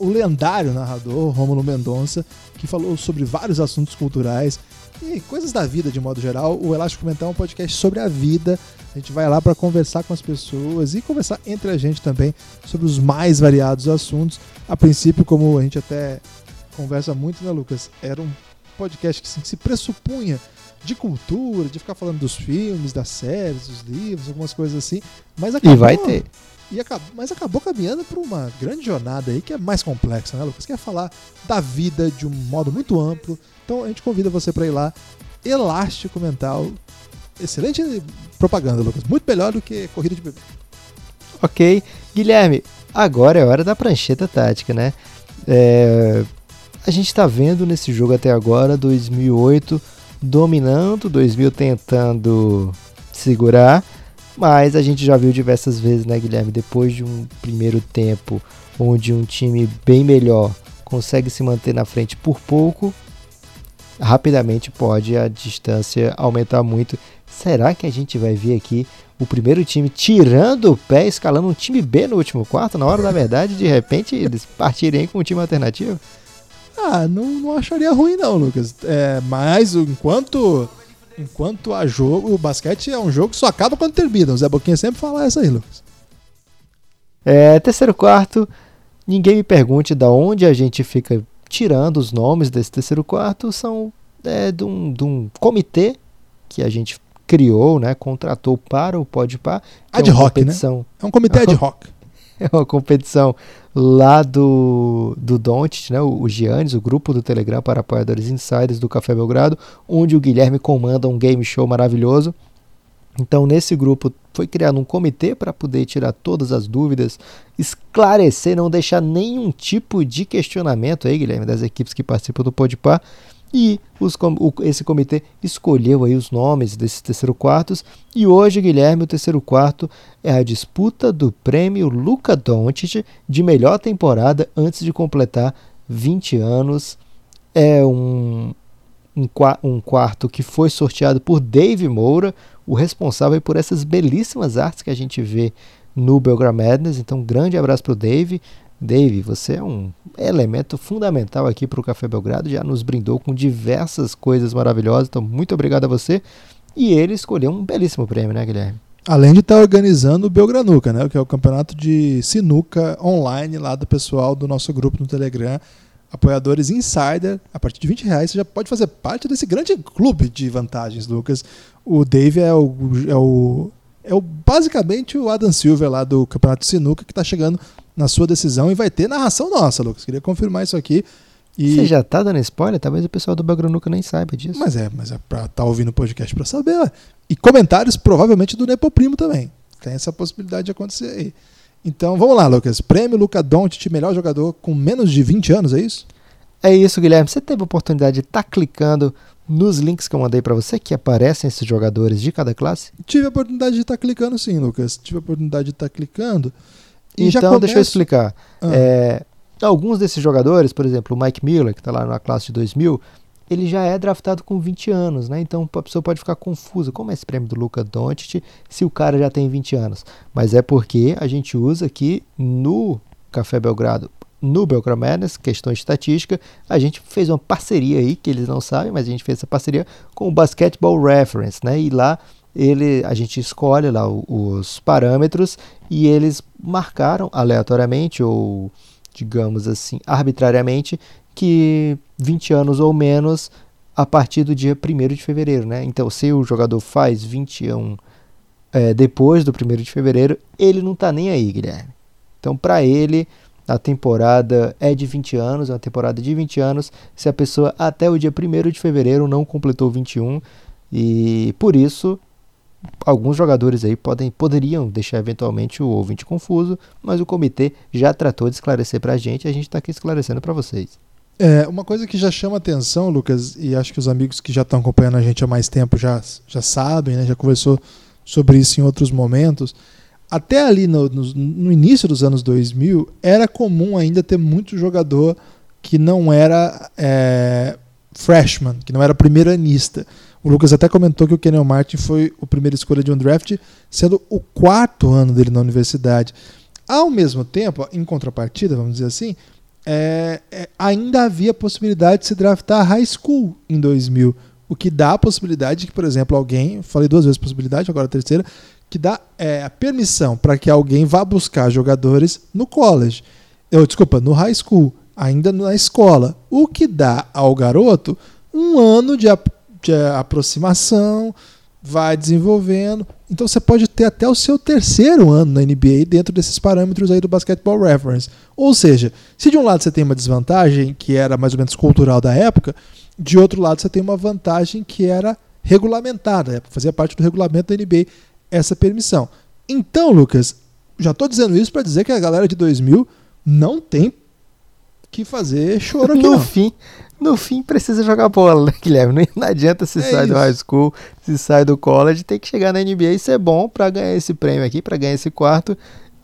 o lendário narrador, Rômulo Mendonça, que falou sobre vários assuntos culturais e coisas da vida de modo geral. O Elástico Mental é um podcast sobre a vida. A gente vai lá para conversar com as pessoas e conversar entre a gente também sobre os mais variados assuntos. A princípio, como a gente até conversa muito, né, Lucas? Era um podcast que assim, se pressupunha de cultura, de ficar falando dos filmes, das séries, dos livros, algumas coisas assim, mas acabou... E vai ter. Mas acabou caminhando para uma grande jornada aí que é mais complexa, né, Lucas? Quer falar da vida de um modo muito amplo, então a gente convida você para ir lá. Elástico Mental, excelente propaganda, Lucas, muito melhor do que corrida de bebê. Ok, Guilherme, agora é hora da prancheta tática, né? A gente está vendo nesse jogo até agora, 2008 dominando, 2000 tentando segurar, mas a gente já viu diversas vezes, né, Guilherme, depois de um primeiro tempo onde um time bem melhor consegue se manter na frente por pouco, rapidamente pode a distância aumentar muito. Será que a gente vai ver aqui o primeiro time tirando o pé, escalando um time B no último quarto, na hora da verdade, de repente eles partirem com um time alternativo? Ah, não acharia ruim não, Lucas. Mas enquanto há jogo, o basquete é um jogo que só acaba quando termina. O Zé Boquinha sempre fala essa aí, Lucas. Terceiro quarto, ninguém me pergunte da onde a gente fica tirando os nomes desse terceiro quarto, são de um comitê que a gente criou, né, contratou para o Podpah. Ad hoc, né? É um comitê ad hoc. É uma competição lá do Dončić, né, o Giannis, o grupo do Telegram para apoiadores insiders do Café Belgrado, onde o Guilherme comanda um game show maravilhoso. Então, nesse grupo foi criado um comitê para poder tirar todas as dúvidas, esclarecer, não deixar nenhum tipo de questionamento aí, Guilherme, das equipes que participam do Podpah. E esse comitê escolheu aí os nomes desses terceiro quartos. E hoje, Guilherme, o terceiro quarto é a disputa do prêmio Luka Dončić de melhor temporada antes de completar 20 anos. É um quarto que foi sorteado por Dave Moura, o responsável por essas belíssimas artes que a gente vê no Belgrade Madness. Então, um grande abraço para o Dave. Dave, você é um elemento fundamental aqui para o Café Belgrado, já nos brindou com diversas coisas maravilhosas, então muito obrigado a você. E ele escolheu um belíssimo prêmio, né, Guilherme? Além de estar organizando o Belgranuca, né, que é o campeonato de sinuca online lá do pessoal do nosso grupo no Telegram, apoiadores Insider, a partir de R$20 você já pode fazer parte desse grande clube de vantagens, Lucas. O Dave é basicamente o Adam Silver lá do campeonato de sinuca que está chegando na sua decisão e vai ter narração nossa, Lucas. Queria confirmar isso aqui. Você já tá dando spoiler? Talvez o pessoal do Belgranuca nem saiba disso. Mas é pra estar ouvindo o podcast pra saber. Ó. E comentários provavelmente do Nepoprimo também. Tem essa possibilidade de acontecer aí. Então vamos lá, Lucas. Prêmio Luka Dončić, melhor jogador com menos de 20 anos, é isso? É isso, Guilherme. Você teve a oportunidade de estar clicando nos links que eu mandei para você, que aparecem esses jogadores de cada classe? Tive a oportunidade de estar clicando sim, Lucas. Tive a oportunidade de estar clicando. Então, deixa eu explicar. Alguns desses jogadores, por exemplo, o Mike Miller, que está lá na classe de 2000, ele já é draftado com 20 anos, né? Então a pessoa pode ficar confusa. Como é esse prêmio do Luka Dončić se o cara já tem 20 anos? Mas é porque a gente usa aqui no Café Belgrado, no Belgrade Madness, questão de estatística, a gente fez uma parceria aí, que eles não sabem, mas a gente fez essa parceria com o Basketball Reference, né? E lá... a gente escolhe lá os parâmetros e eles marcaram aleatoriamente ou, digamos assim, arbitrariamente que 20 anos ou menos a partir do dia 1º de fevereiro, né? Então, se o jogador faz 21 depois do 1º de fevereiro, ele não tá nem aí, Guilherme. Então, para ele, a temporada é de 20 anos, é uma temporada de 20 anos, se a pessoa até o dia 1º de fevereiro não completou 21, e por isso... Alguns jogadores aí poderiam deixar eventualmente o ouvinte confuso, mas o comitê já tratou de esclarecer pra gente e a gente tá aqui esclarecendo pra vocês. Uma coisa que já chama atenção, Lucas, e acho que os amigos que já estão acompanhando a gente há mais tempo já sabem, né? Já conversou sobre isso em outros momentos. Até ali no início dos anos 2000, era comum ainda ter muito jogador que não era freshman, que não era primeiranista. O Lucas até comentou que o Kenyon Martin foi a primeira escolha de um draft, sendo o 4º ano dele na universidade. Ao mesmo tempo, em contrapartida, vamos dizer assim, ainda havia possibilidade de se draftar high school em 2000, o que dá a possibilidade que, por exemplo, alguém, falei 2 vezes possibilidade, agora a terceira, que dá a permissão para que alguém vá buscar jogadores no college. No high school. ainda na escola, o que dá ao garoto um ano de aproximação, vai desenvolvendo. Então você pode ter até o seu terceiro ano na NBA dentro desses parâmetros aí do Basketball Reference. Ou seja, se de um lado você tem uma desvantagem que era mais ou menos cultural da época, de outro lado você tem uma vantagem que era regulamentada, fazia parte do regulamento da NBA essa permissão. Então, Lucas, já estou dizendo isso para dizer que a galera de 2000 não tem que fazer choro aqui No fim, precisa jogar bola, né, Guilherme? Não adianta se sai do high school, se sai do college, tem que chegar na NBA e ser bom para ganhar esse prêmio aqui, para ganhar esse quarto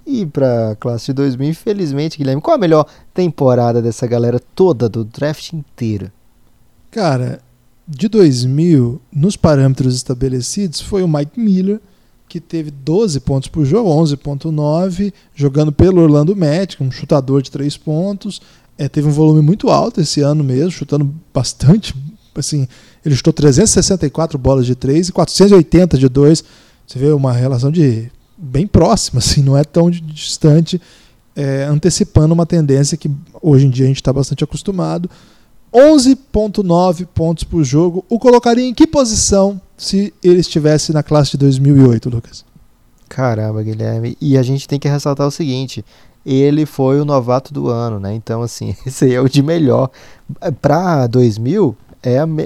e para a classe de 2000. Infelizmente, Guilherme, qual a melhor temporada dessa galera toda, do draft inteiro? Cara, de 2000, nos parâmetros estabelecidos, foi o Mike Miller, que teve 12 pontos por jogo, 11.9, jogando pelo Orlando Magic, um chutador de 3 pontos. Teve um volume muito alto esse ano mesmo, chutando bastante. Assim, ele chutou 364 bolas de 3 e 480 de 2. Você vê uma relação de bem próxima, assim, não é tão distante, antecipando uma tendência que hoje em dia a gente está bastante acostumado. 11.9 pontos por jogo. O colocaria em que posição se ele estivesse na classe de 2008, Lucas? Caramba, Guilherme. E a gente tem que ressaltar o seguinte: ele foi o novato do ano, né? Então, assim, esse aí é o de melhor. Para 2000,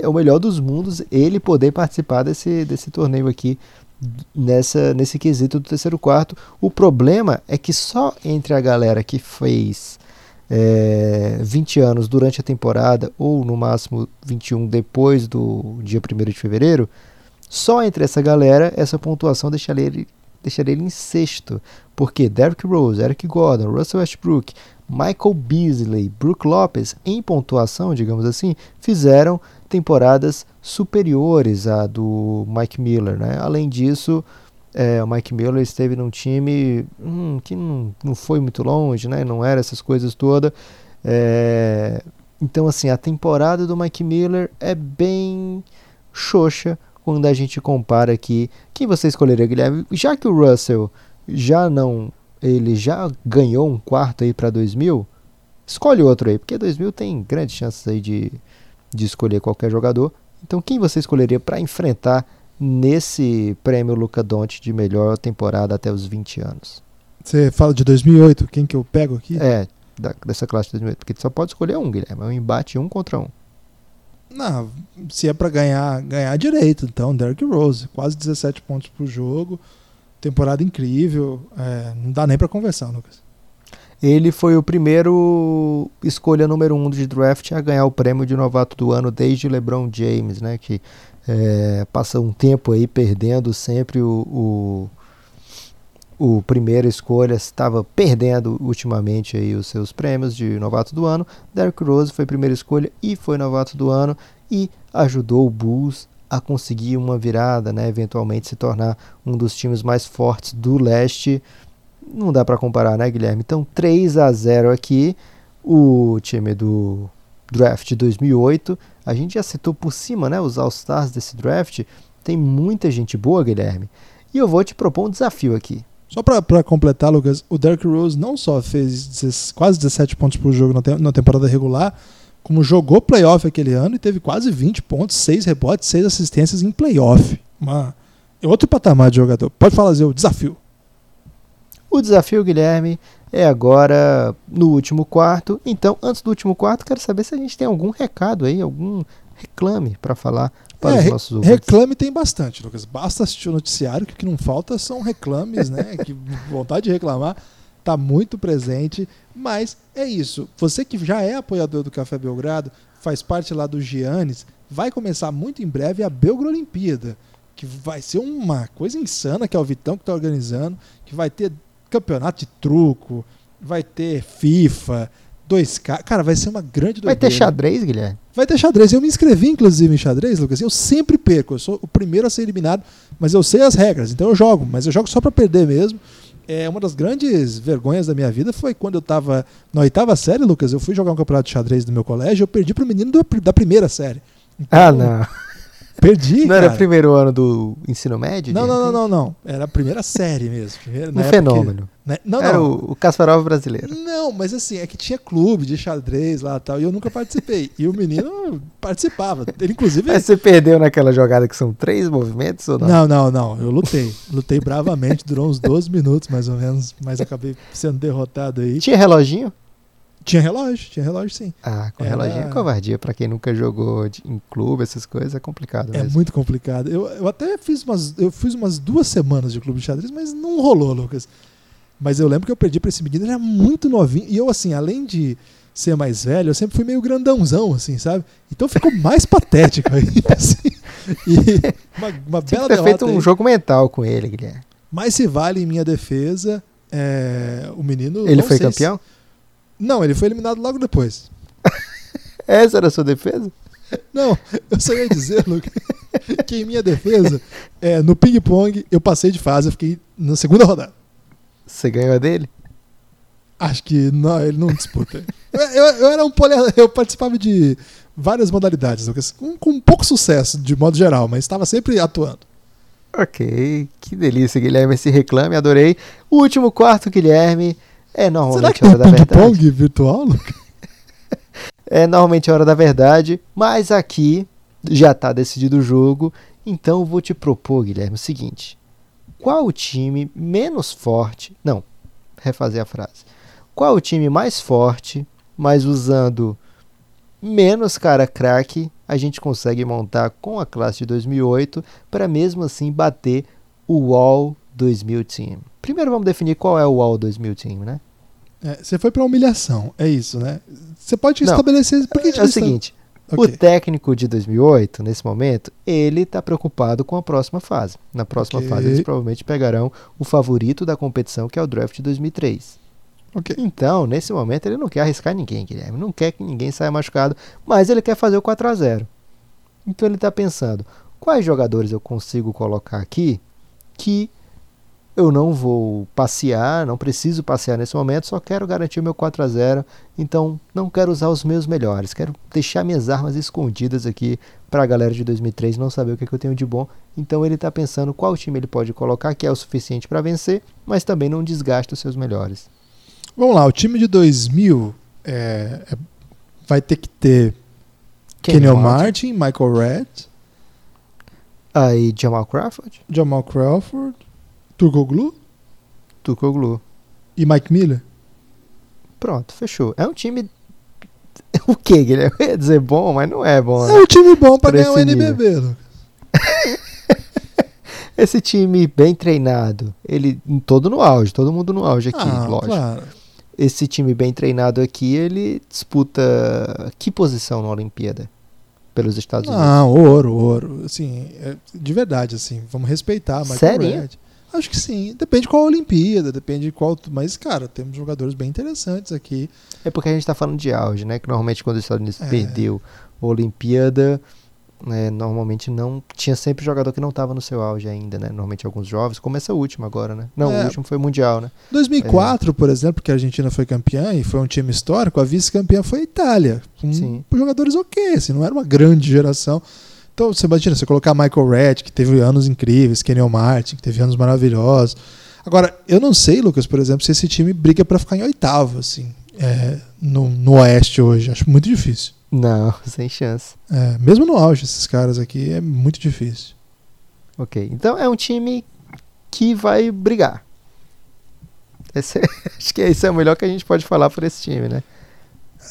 o melhor dos mundos ele poder participar desse torneio aqui, nesse quesito do terceiro quarto. O problema é que só entre a galera que fez 20 anos durante a temporada, ou no máximo 21 depois do dia 1º de fevereiro, só entre essa galera, essa pontuação deixaria ele em sexto, porque Derrick Rose, Eric Gordon, Russell Westbrook, Michael Beasley, Brook Lopez, em pontuação, digamos assim, fizeram temporadas superiores à do Mike Miller, né? Além disso, o Mike Miller esteve num time que não foi muito longe, né? Não era essas coisas todas. Então, assim, a temporada do Mike Miller é bem xoxa quando a gente compara aqui. Quem você escolheria, Guilherme? Já que o Russell já ganhou um quarto aí para 2000, escolhe outro aí, porque 2000 tem grandes chances aí de escolher qualquer jogador. Então, quem você escolheria para enfrentar nesse prêmio Luka Dončić de melhor temporada até os 20 anos? Você fala de 2008, quem que eu pego aqui? Dessa classe de 2008, porque tu só pode escolher um, Guilherme, é um embate 1 contra 1. Não, se é pra ganhar direito, então, Derrick Rose, quase 17 pontos por jogo, temporada incrível, não dá nem pra conversar, Lucas. Ele foi o primeiro escolha número 1 de draft a ganhar o prêmio de novato do ano desde LeBron James, né, que passa um tempo aí perdendo sempre o primeiro escolha, estava perdendo ultimamente aí os seus prêmios de novato do ano. Derrick Rose foi primeira escolha e foi novato do ano e ajudou o Bulls a conseguir uma virada, né, eventualmente se tornar um dos times mais fortes do leste. Não dá para comparar, né, Guilherme? Então, 3-0 aqui, o time do draft de 2008. A gente já citou por cima, né, os All-Stars desse draft. Tem muita gente boa, Guilherme. E eu vou te propor um desafio aqui. Só para completar, Lucas, o Derrick Rose não só fez quase 17 pontos por jogo na temporada regular, como jogou playoff aquele ano e teve quase 20 pontos, 6 rebotes, 6 assistências em playoff. Outro patamar de jogador. Pode fazer o desafio. O desafio, Guilherme, é agora no último quarto. Então, antes do último quarto, quero saber se a gente tem algum recado aí, algum reclame para falar para os nossos ouvintes. Reclame tem bastante, Lucas. Basta assistir o noticiário, que o que não falta são reclames, né? Que vontade de reclamar está muito presente. Mas é isso. Você que já é apoiador do Café Belgrado, faz parte lá do Giannis, vai começar muito em breve a Belgrolimpíada, que vai ser uma coisa insana, que é o Vitão que está organizando, que vai ter campeonato de truco, vai ter FIFA, 2K, cara, vai ser uma grande doideira. Vai ter xadrez, Guilherme? Vai ter xadrez, eu me inscrevi inclusive em xadrez, Lucas, eu sempre perco, eu sou o primeiro a ser eliminado, mas eu sei as regras, então eu jogo, mas eu jogo só pra perder mesmo. Uma das grandes vergonhas da minha vida foi quando eu tava na 8ª série, Lucas, eu fui jogar um campeonato de xadrez no meu colégio, eu perdi pro menino da 1ª série. Então, Perdi, não, cara. Era o primeiro ano do ensino médio? Não. Era a primeira série mesmo. Primeira, um fenômeno. Que, né? Não. O Kasparov brasileiro. Não, mas assim, é que tinha clube de xadrez lá e tal, e eu nunca participei. E o menino participava. Ele, inclusive... Mas você perdeu naquela jogada que são 3 movimentos ou não? Não. Eu lutei. Lutei bravamente, durou uns 12 minutos mais ou menos, mas acabei sendo derrotado aí. Tinha reloginho? Tinha relógio, sim. Ah, com reloginho é covardia. Pra quem nunca jogou em clube, essas coisas, é complicado mesmo. É muito complicado. Eu até fiz umas 2 semanas de clube de xadrez, mas não rolou, Lucas. Mas eu lembro que eu perdi pra esse menino, ele era muito novinho. E eu, assim, além de ser mais velho, eu sempre fui meio grandãozão, assim, sabe? Então ficou mais patético aí, assim. E uma bela derrota. Tinha que ter feito um jogo mental com ele, Guilherme. Mas se vale em minha defesa, o menino... Ele foi campeão? Não, ele foi eliminado logo depois. Essa era a sua defesa? Não, eu só ia dizer, Luca, que em minha defesa, no ping-pong, eu passei de fase, eu fiquei na segunda rodada. Você ganhou a dele? Acho que não, ele não disputa. Eu era um poliador, eu participava de várias modalidades, Lucas, com pouco sucesso, de modo geral, mas estava sempre atuando. Ok, que delícia, Guilherme, se reclame, adorei. O último quarto, Guilherme... É normalmente a hora da verdade. Será que é um ping-pong virtual? É normalmente a hora da verdade, mas aqui já está decidido o jogo, então vou te propor, Guilherme, o seguinte. Qual o time menos forte... Não, refazer a frase. Qual o time mais forte, mas usando menos cara craque, a gente consegue montar com a classe de 2008 para mesmo assim bater o All 2000 Team? Primeiro vamos definir qual é o All 2000 Team, né? Você foi pra humilhação, é isso, né? Você pode estabelecer... Por que é o seguinte, okay. O técnico de 2008, nesse momento, ele tá preocupado com a próxima fase. Na próxima fase eles provavelmente pegarão o favorito da competição, que é o draft de 2003. Okay. Então, nesse momento, ele não quer arriscar ninguém, Guilherme. Não quer que ninguém saia machucado, mas ele quer fazer o 4-0. Então ele tá pensando, quais jogadores eu consigo colocar aqui que... Eu não vou passear, não preciso passear nesse momento, só quero garantir o meu 4-0, então não quero usar os meus melhores, quero deixar minhas armas escondidas aqui para a galera de 2003 não saber o que eu tenho de bom. Então ele está pensando qual time ele pode colocar que é o suficiente para vencer, mas também não desgasta os seus melhores. Vamos lá, o time de 2000 vai ter que ter Kenyon Martin, Michael Redd, aí Jamal Crawford, Türkoğlu. E Mike Miller? Pronto, fechou. É um time... O que, Guilherme? Eu ia dizer bom, mas não é bom. É um time bom pra ganhar o NBB. Esse time bem treinado, ele todo mundo no auge aqui, lógico. Claro. Esse time bem treinado aqui, ele disputa que posição na Olimpíada? Pelos Estados Unidos? Não, ouro. Assim, de verdade, assim, vamos respeitar. Sério? Acho que sim. Depende de qual Olimpíada, depende de qual... Mas, cara, temos jogadores bem interessantes aqui. É porque a gente tá falando de auge, né? Que normalmente quando os Estados Unidos perdeu a Olimpíada, né, normalmente não... Tinha sempre jogador que não tava no seu auge ainda, né? Normalmente alguns jovens. Como essa última agora, né? Não, o último foi o Mundial, né? 2004, por exemplo, que a Argentina foi campeã e foi um time histórico, a vice-campeã foi a Itália. Sim. Jogadores assim, não era uma grande geração... Então, você imagina, você colocar Michael Redd, que teve anos incríveis, Kenyon Martin, que teve anos maravilhosos. Agora, eu não sei, Lucas, por exemplo, se esse time briga pra ficar em 8º, assim, no Oeste hoje. Acho muito difícil. Não, sem chance. Mesmo no auge, esses caras aqui, é muito difícil. Ok, então é um time que vai brigar. Acho que isso é o melhor que a gente pode falar por esse time, né?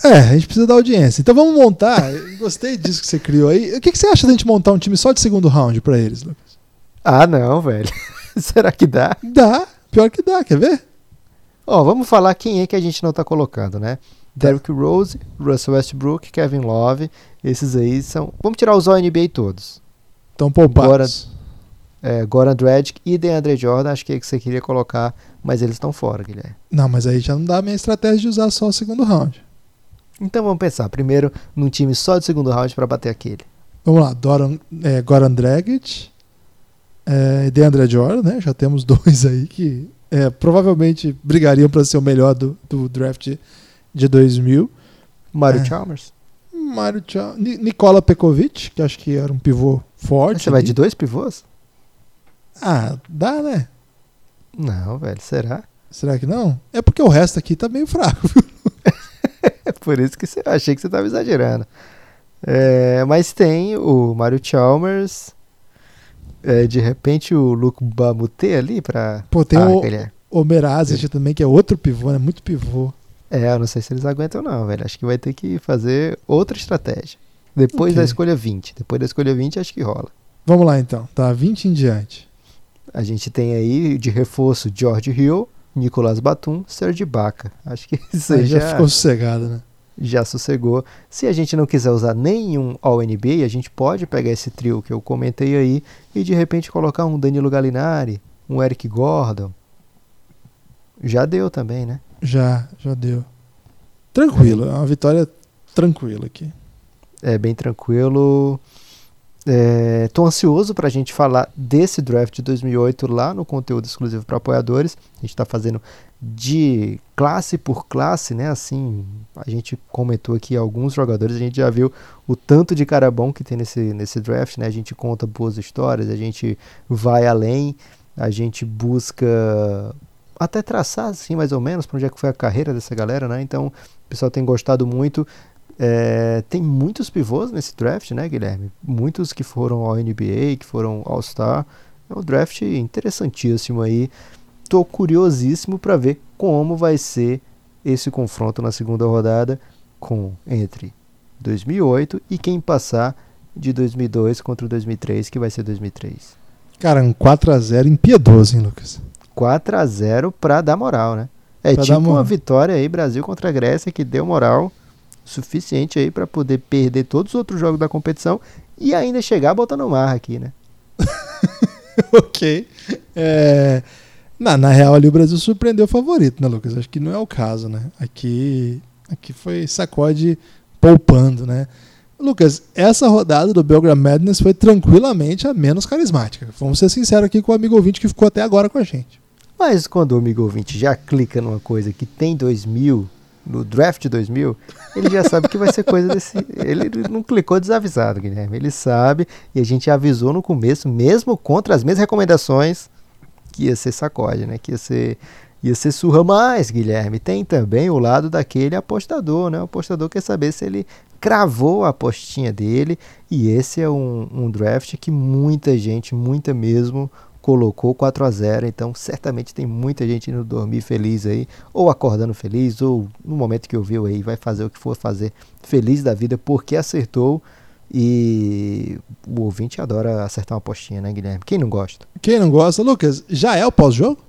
A gente precisa da audiência. Então vamos montar. Gostei disso que você criou aí. O que você acha da gente montar um time só de segundo round pra eles, Lucas? Ah, não, velho. Será que dá? Dá. Pior que dá. Quer ver? Vamos falar quem é que a gente não tá colocando, né? Derrick Rose, Russell Westbrook, Kevin Love. Esses aí são... Vamos tirar os All-NBA todos. Estão poupados. Goran Dragić e DeAndre Jordan, acho que é que você queria colocar, mas eles estão fora, Guilherme. Não, mas aí já não dá a minha estratégia de usar só o segundo round. Então vamos pensar primeiro num time só de segundo round para bater aquele. Vamos lá, Goran Dragić, DeAndre Jordan, né? Já temos 2 aí que provavelmente brigariam para ser o melhor do draft de 2000. Mario Chalmers? Mário Tchau, Nikola Pekovic, que acho que era um pivô forte. Você ali vai de dois pivôs? Ah, dá, né? Não, velho, será? Será que não? É porque o resto aqui tá meio fraco. É por isso que eu achei que você tava exagerando. É, mas tem o Mario Chalmers, de repente o Luke Bamute ali pra... Pô, tem o Merazic também, que é outro pivô, né? Muito pivô. É, eu não sei se eles aguentam não, velho. Acho que vai ter que fazer outra estratégia. Depois da escolha 20. Depois da escolha 20 acho que rola. Vamos lá então, tá? 20 em diante. A gente tem aí de reforço George Hill, Nicolas Batum, Serge Ibaka. Acho que isso aí já ficou sossegado, né? Já sossegou. Se a gente não quiser usar nenhum All-NBA, a gente pode pegar esse trio que eu comentei aí e de repente colocar um Danilo Gallinari, um Eric Gordon. Já deu também, né? Já deu. Tranquilo, é uma vitória tranquila aqui. É, bem tranquilo. Tô ansioso pra gente falar desse draft de 2008 lá no conteúdo exclusivo para apoiadores. A gente tá fazendo de classe por classe, né? Assim, a gente comentou aqui alguns jogadores, a gente já viu o tanto de cara bom que tem nesse draft, né? A gente conta boas histórias, a gente vai além, a gente busca até traçar, assim, mais ou menos, pra onde é que foi a carreira dessa galera, né? Então, o pessoal tem gostado muito. Tem muitos pivôs nesse draft, né, Guilherme? Muitos que foram ao NBA, que foram ao All-Star. É um draft interessantíssimo aí. Tô curiosíssimo para ver como vai ser esse confronto na segunda rodada entre 2008 e quem passar de 2002 contra 2003, que vai ser 2003. Cara, um 4-0 impiedoso, hein, Lucas? 4-0 pra dar moral, né? É pra tipo uma vitória aí, Brasil contra a Grécia, que deu moral suficiente aí pra poder perder todos os outros jogos da competição e ainda chegar botando marra aqui, né? Ok. Na real ali o Brasil surpreendeu o favorito, né, Lucas? Acho que não é o caso, né? Aqui foi sacode poupando, né? Lucas, essa rodada do Belgrade Madness foi tranquilamente a menos carismática. Vamos ser sinceros aqui com o amigo ouvinte que ficou até agora com a gente. Mas quando o amigo ouvinte já clica numa coisa que tem 2000... no draft 2000, ele já sabe que vai ser coisa desse... Ele não clicou desavisado, Guilherme. Ele sabe, e a gente avisou no começo, mesmo contra as mesmas recomendações, que ia ser sacode, né? Que ia ser surra. Mas, Guilherme, tem também o lado daquele apostador, né? O apostador quer saber se ele cravou a apostinha dele, e esse é um draft que muita mesmo, colocou 4-0, então certamente tem muita gente indo dormir feliz aí, ou acordando feliz, ou no momento que ouviu aí, vai fazer o que for fazer feliz da vida, porque acertou. E o ouvinte adora acertar uma apostinha, né, Guilherme? Quem não gosta? Quem não gosta, Lucas, já é o pós-jogo?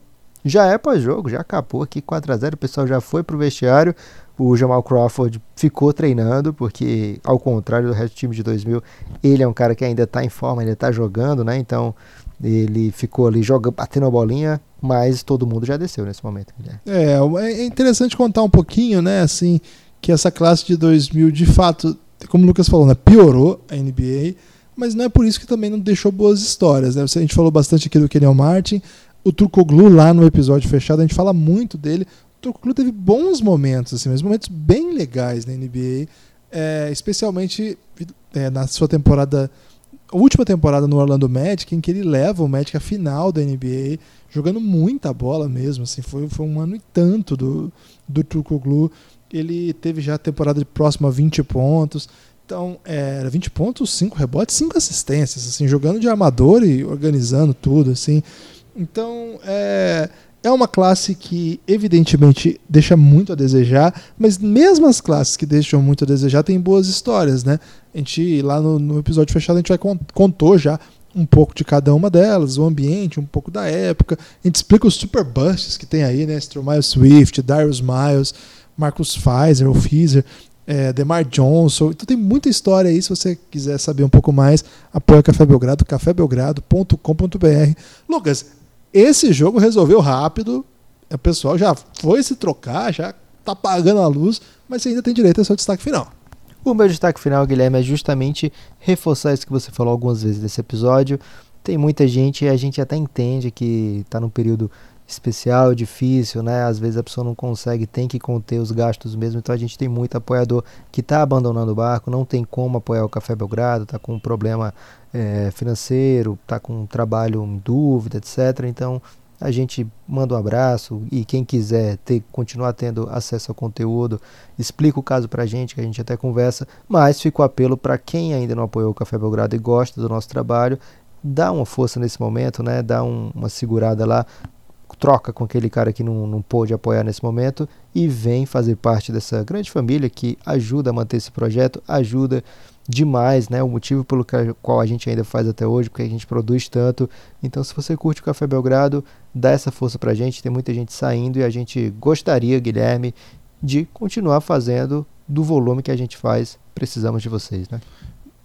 Já é pós-jogo, já acabou aqui 4-0, o pessoal já foi pro vestiário, o Jamal Crawford ficou treinando, porque ao contrário do resto do time de 2000, ele é um cara que ainda tá em forma, ainda tá jogando, né, então ele ficou ali jogando, batendo a bolinha, mas todo mundo já desceu nesse momento. É interessante contar um pouquinho, né, assim, que essa classe de 2000, de fato, como o Lucas falou, né, piorou a NBA, mas não é por isso que também não deixou boas histórias, né, a gente falou bastante aqui do Kenyon Martin, o Türkoğlu lá no episódio fechado, a gente fala muito dele, o Türkoğlu teve bons momentos, assim, mas momentos bem legais na NBA, especialmente na sua temporada... A última temporada no Orlando Magic, em que ele leva o Magic à final da NBA, jogando muita bola mesmo, assim, foi um ano e tanto do Türkoğlu. Ele teve já a temporada de próxima a 20 pontos, então era 20 pontos, 5 rebotes, 5 assistências, assim, jogando de armador e organizando tudo, assim. Então é uma classe que evidentemente deixa muito a desejar, mas mesmo as classes que deixam muito a desejar têm boas histórias, né? A gente, lá no episódio fechado, a gente contou já um pouco de cada uma delas, o ambiente, um pouco da época. A gente explica os super busts que tem aí, né? Stromile Swift, Darius Miles, Marcus Fizer, o Fizer, DeMar Johnson. Então tem muita história aí. Se você quiser saber um pouco mais, apoia Café Belgrado, cafébelgrado.com.br. Lucas, esse jogo resolveu rápido. O pessoal já foi se trocar, já tá apagando a luz, mas você ainda tem direito a seu destaque final. O meu destaque final, Guilherme, é justamente reforçar isso que você falou algumas vezes nesse episódio. Tem muita gente, a gente até entende que está num período especial, difícil, né? Às vezes a pessoa não consegue, tem que conter os gastos mesmo. Então a gente tem muito apoiador que está abandonando o barco, não tem como apoiar o Café Belgrado, está com um problema financeiro, está com um trabalho em dúvida, etc. Então a gente manda um abraço e quem quiser continuar tendo acesso ao conteúdo, explica o caso pra gente, que a gente até conversa, mas fica o apelo para quem ainda não apoiou o Café Belgrado e gosta do nosso trabalho, dá uma força nesse momento, né? Dá uma segurada lá, troca com aquele cara que não pôde apoiar nesse momento e vem fazer parte dessa grande família que ajuda a manter esse projeto, ajuda demais, né? O motivo pelo qual a gente ainda faz até hoje, porque a gente produz tanto. Então, se você curte o Café Belgrado, dá essa força pra gente. Tem muita gente saindo e a gente gostaria, Guilherme, de continuar fazendo do volume que a gente faz. Precisamos de vocês, né?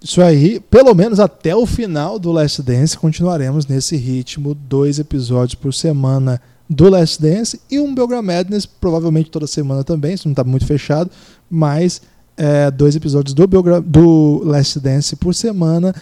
Isso aí, pelo menos até o final do Last Dance, continuaremos nesse ritmo, 2 episódios por semana do Last Dance e um Belgrade Madness, provavelmente toda semana também, isso não está muito fechado, mas 2 episódios do Last Dance por semana.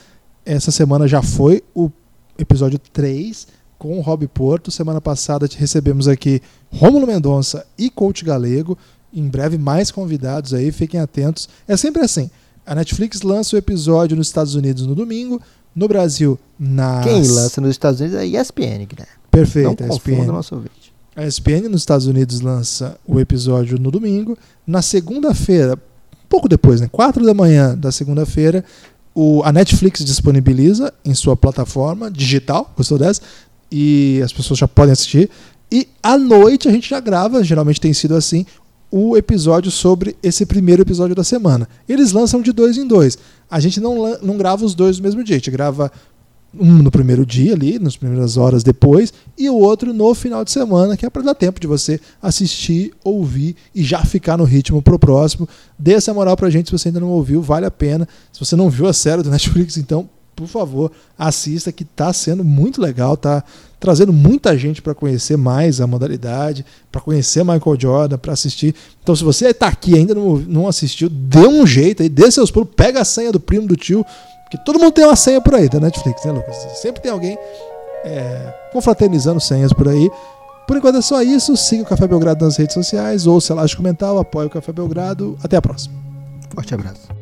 Essa semana já foi o episódio 3 com o Rob Porto. Semana passada recebemos aqui Rômulo Mendonça e Coach Galego. Em breve mais convidados aí, fiquem atentos. É sempre assim, a Netflix lança o episódio nos Estados Unidos no domingo, no Brasil na... Quem lança nos Estados Unidos é a ESPN, Guilherme. Perfeito, não confunda o nosso ouvinte. A ESPN nos Estados Unidos lança o episódio no domingo, na segunda-feira, pouco depois, né? 4 da manhã da segunda-feira, a Netflix disponibiliza em sua plataforma digital, gostou dessa? E as pessoas já podem assistir. E à noite a gente já grava, geralmente tem sido assim, o episódio sobre esse primeiro episódio da semana. Eles lançam de 2 em 2. A gente não grava os 2 no mesmo dia, a gente grava um no primeiro dia ali, nas primeiras horas depois, e o outro no final de semana, que é para dar tempo de você assistir, ouvir e já ficar no ritmo pro próximo. Dê essa moral pra gente, se você ainda não ouviu, vale a pena. Se você não viu a série do Netflix, então, por favor, assista, que tá sendo muito legal, tá trazendo muita gente para conhecer mais a modalidade, para conhecer Michael Jordan, para assistir. Então, se você tá aqui e ainda não assistiu, dê um jeito aí, dê seus pulos, pega a senha do primo, do tio, que todo mundo tem uma senha por aí da Netflix, né, Lucas? Sempre tem alguém confraternizando senhas por aí. Por enquanto é só isso. Siga o Café Belgrado nas redes sociais, ouça Elástico Mental, apoie o Café Belgrado. Até a próxima. Forte abraço.